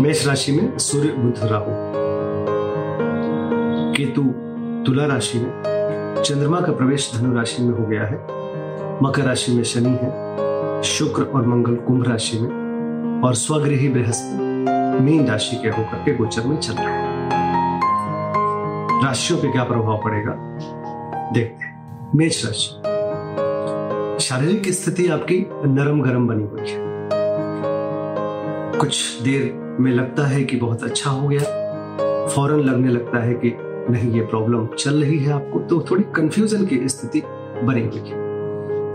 मेष राशि में सूर्य बुध राहु, केतु तुला राशि में, चंद्रमा का प्रवेश धनु राशि में हो गया है। मकर राशि में शनि है, शुक्र और मंगल कुंभ राशि में और स्वगृही बृहस्पति मीन राशि के होकर के गोचर में चल रहा है। राशियों पे क्या प्रभाव पड़ेगा देखते हैं। मेष राशि, शारीरिक स्थिति आपकी नरम गरम बनी हुई है। कुछ देर में लगता है कि बहुत अच्छा हो गया, फौरन लगने लगता है कि नहीं ये प्रॉब्लम चल रही है आपको, तो थोड़ी कंफ्यूजन की स्थिति बनी हुई है।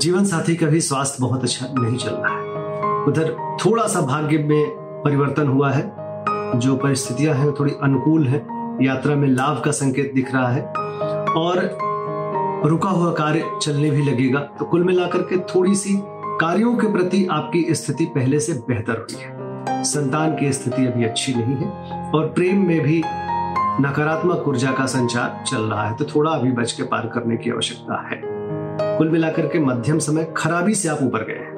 जीवन साथी का भी स्वास्थ्य बहुत अच्छा नहीं चल रहा है। उधर थोड़ा सा भाग्य में परिवर्तन हुआ है, जो परिस्थितियां हैं थोड़ी अनुकूल है। यात्रा में लाभ का संकेत दिख रहा है और रुका हुआ कार्य चलने भी लगेगा। तो कुल मिलाकर के थोड़ी सी कार्यों के प्रति आपकी स्थिति पहले से बेहतर हुई है। संतान की स्थिति अभी अच्छी नहीं है और प्रेम में भी नकारात्मक ऊर्जा का संचार चल रहा है, तो थोड़ा अभी बच के पार करने की आवश्यकता है। कुल मिलाकर के मध्यम समय खराबी से आप ऊपर गए हैं।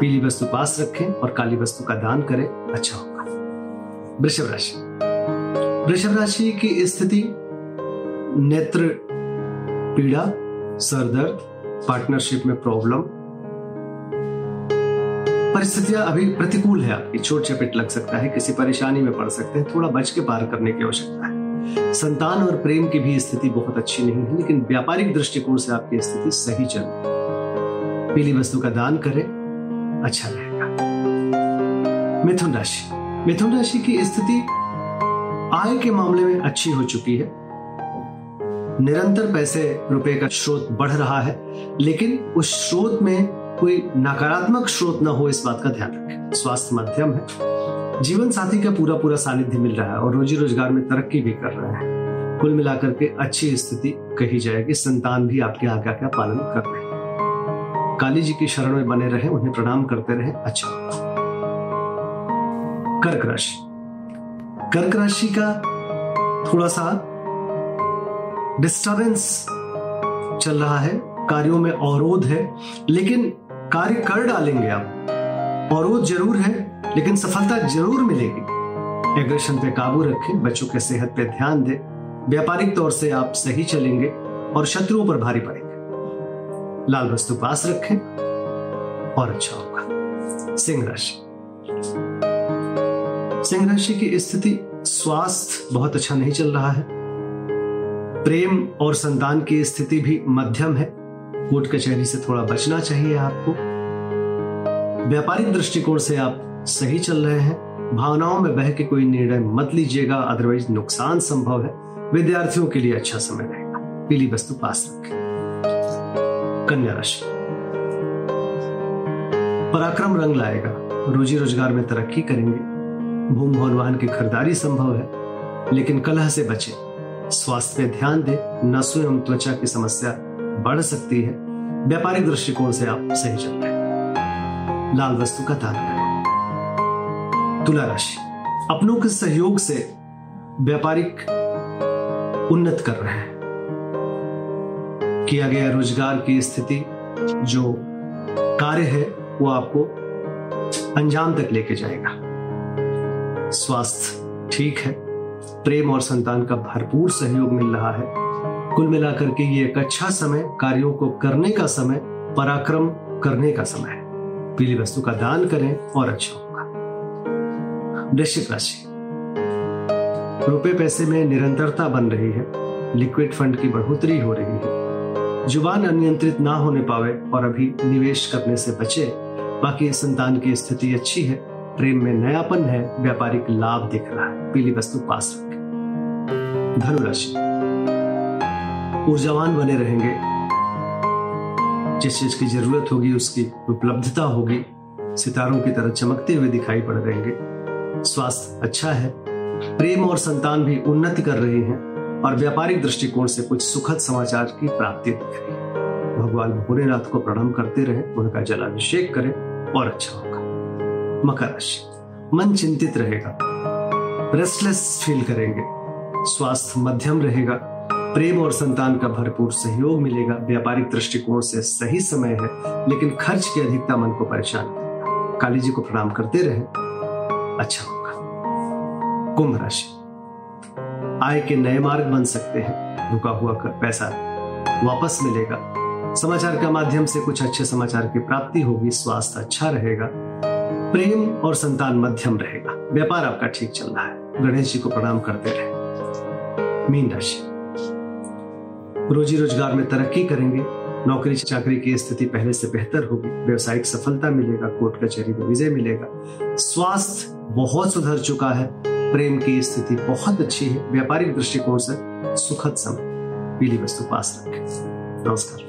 पीली वस्तु पास रखें और काली वस्तु का दान करें, अच्छा होगा। वृषभ राशि की स्थिति नेत्र पीड़ा, सरदर्द, पार्टनरशिप में प्रॉब्लम, परिस्थितियां अभी प्रतिकूल है आपकी। चोट चपेट लग सकता है, किसी परेशानी में पड़ सकते हैं, थोड़ा बच के पार करने की आवश्यकता है। संतान और प्रेम की भी स्थिति बहुत अच्छी नहीं है, लेकिन व्यापारिक दृष्टिकोण से आपकी स्थिति सही चल रही है। पीली वस्तु का दान करें, अच्छा रहेगा। मिथुन राशि की स्थिति आय के मामले में अच्छी हो चुकी है। निरंतर पैसे रुपए का स्रोत बढ़ रहा है, लेकिन उस स्रोत में कोई नकारात्मक स्रोत ना हो, इस बात का ध्यान रखें। स्वास्थ्य मध्यम है, जीवन साथी का पूरा सानिध्य मिल रहा है और रोजी रोजगार में तरक्की भी कर रहे हैं। कुल मिलाकर के अच्छी स्थिति कही जाएगी। संतान भी आपके आज्ञा का पालन कर रहे हैं। काली जी की शरण में बने रहें, उन्हें प्रणाम करते रहें, अच्छा। कर्क राशि का थोड़ा सा डिस्टर्बेंस चल रहा है, कार्यों में अवरोध है, लेकिन कार्य कर डालेंगे आप। अवरोध जरूर है लेकिन सफलता जरूर मिलेगी। एग्रेशन पे काबू रखें, बच्चों के सेहत पे ध्यान दें। व्यापारिक तौर से आप सही चलेंगे और शत्रुओं पर भारी पड़ेंगे। लाल वस्तु पास रखें और अच्छा होगा। सिंह राशि की स्थिति स्वास्थ्य बहुत अच्छा नहीं चल रहा है। प्रेम और संतान की स्थिति भी मध्यम है। कोर्ट कचहरी से थोड़ा बचना चाहिए आपको। व्यापारिक दृष्टिकोण से आप सही चल रहे हैं। भावनाओं में बह के कोई निर्णय मत लीजिएगा, अदरवाइज नुकसान संभव है। विद्यार्थियों के लिए अच्छा समय रहेगा। पीली वस्तु पास रखें। कन्या राशि, पराक्रम रंग लाएगा, रोजी रोजगार में तरक्की करेंगे। भूमि भवन वाहन की खरीदारी संभव है, लेकिन कलह से बचें। स्वास्थ्य पे ध्यान दें, नसों एवं त्वचा की समस्या बढ़ सकती है। व्यापारिक दृष्टिकोण से आप सही चल रहे हैं। लाल वस्तु का दान करें। तुला राशि, अपनों के सहयोग से व्यापारिक उन्नत कर रहे हैं। किया गया रोजगार की स्थिति, जो कार्य है वो आपको अंजाम तक लेके जाएगा। स्वास्थ्य ठीक है, प्रेम और संतान का भरपूर सहयोग मिल रहा है। कुल मिलाकर के ये एक अच्छा समय, कार्यों को करने का समय, पराक्रम करने का समय है। पीली वस्तु का दान करें और अच्छा होगा। वृश्चिक राशि, रुपए पैसे में निरंतरता बन रही है, लिक्विड फंड की बढ़ोतरी हो रही है। जुबान अनियंत्रित ना होने पावे और अभी निवेश करने से बचे। बाकी संतान की स्थिति अच्छी है, प्रेम में नयापन है, व्यापारिक लाभ दिख रहा है। पीली वस्तु पास रखें। धनुराशि, ऊर्जावान बने रहेंगे। जिस चीज की जरूरत होगी उसकी उपलब्धता होगी। सितारों की तरह चमकते हुए दिखाई पड़ रहेंगे। स्वास्थ्य अच्छा है, प्रेम और संतान भी उन्नति कर रहे हैं और व्यापारिक दृष्टिकोण से कुछ सुखद समाचार की प्राप्ति दिख रही है। भगवान पूरे रात को प्रणाम करते रहे, उनका जलाभिषेक करें और अच्छा होगा। मकर राशि, मन चिंतित रहेगा, रेस्टलेस फील करेंगे, स्वास्थ्य मध्यम रहेगा, प्रेम और संतान का भरपूर सहयोग मिलेगा। व्यापारिक दृष्टिकोण से सही समय है, लेकिन खर्च की अधिकता मन को परेशान करेगा। काली जी को प्रणाम करते रहे, अच्छा होगा। कुंभ राशि, आय के नए मार्ग बन सकते हैं, रुका हुआ पैसा वापस मिलेगा। समाचार के माध्यम से कुछ अच्छे समाचार की प्राप्ति होगी। स्वास्थ्य अच्छा रहेगा, प्रेम और संतान मध्यम रहेगा, व्यापार आपका ठीक चल रहा है। गणेश जी को प्रणाम करते रहे। मीन राशि, रोजी रोजगार में तरक्की करेंगे, नौकरी चाकरी की स्थिति पहले से बेहतर होगी, व्यवसायिक सफलता मिलेगा, कोर्ट कचहरी में विजय मिलेगा। स्वास्थ्य बहुत सुधर चुका है, प्रेम की स्थिति बहुत अच्छी है, व्यापारिक दृष्टिकोण से सुखद समय। पीली वस्तु पास रखें। नमस्कार।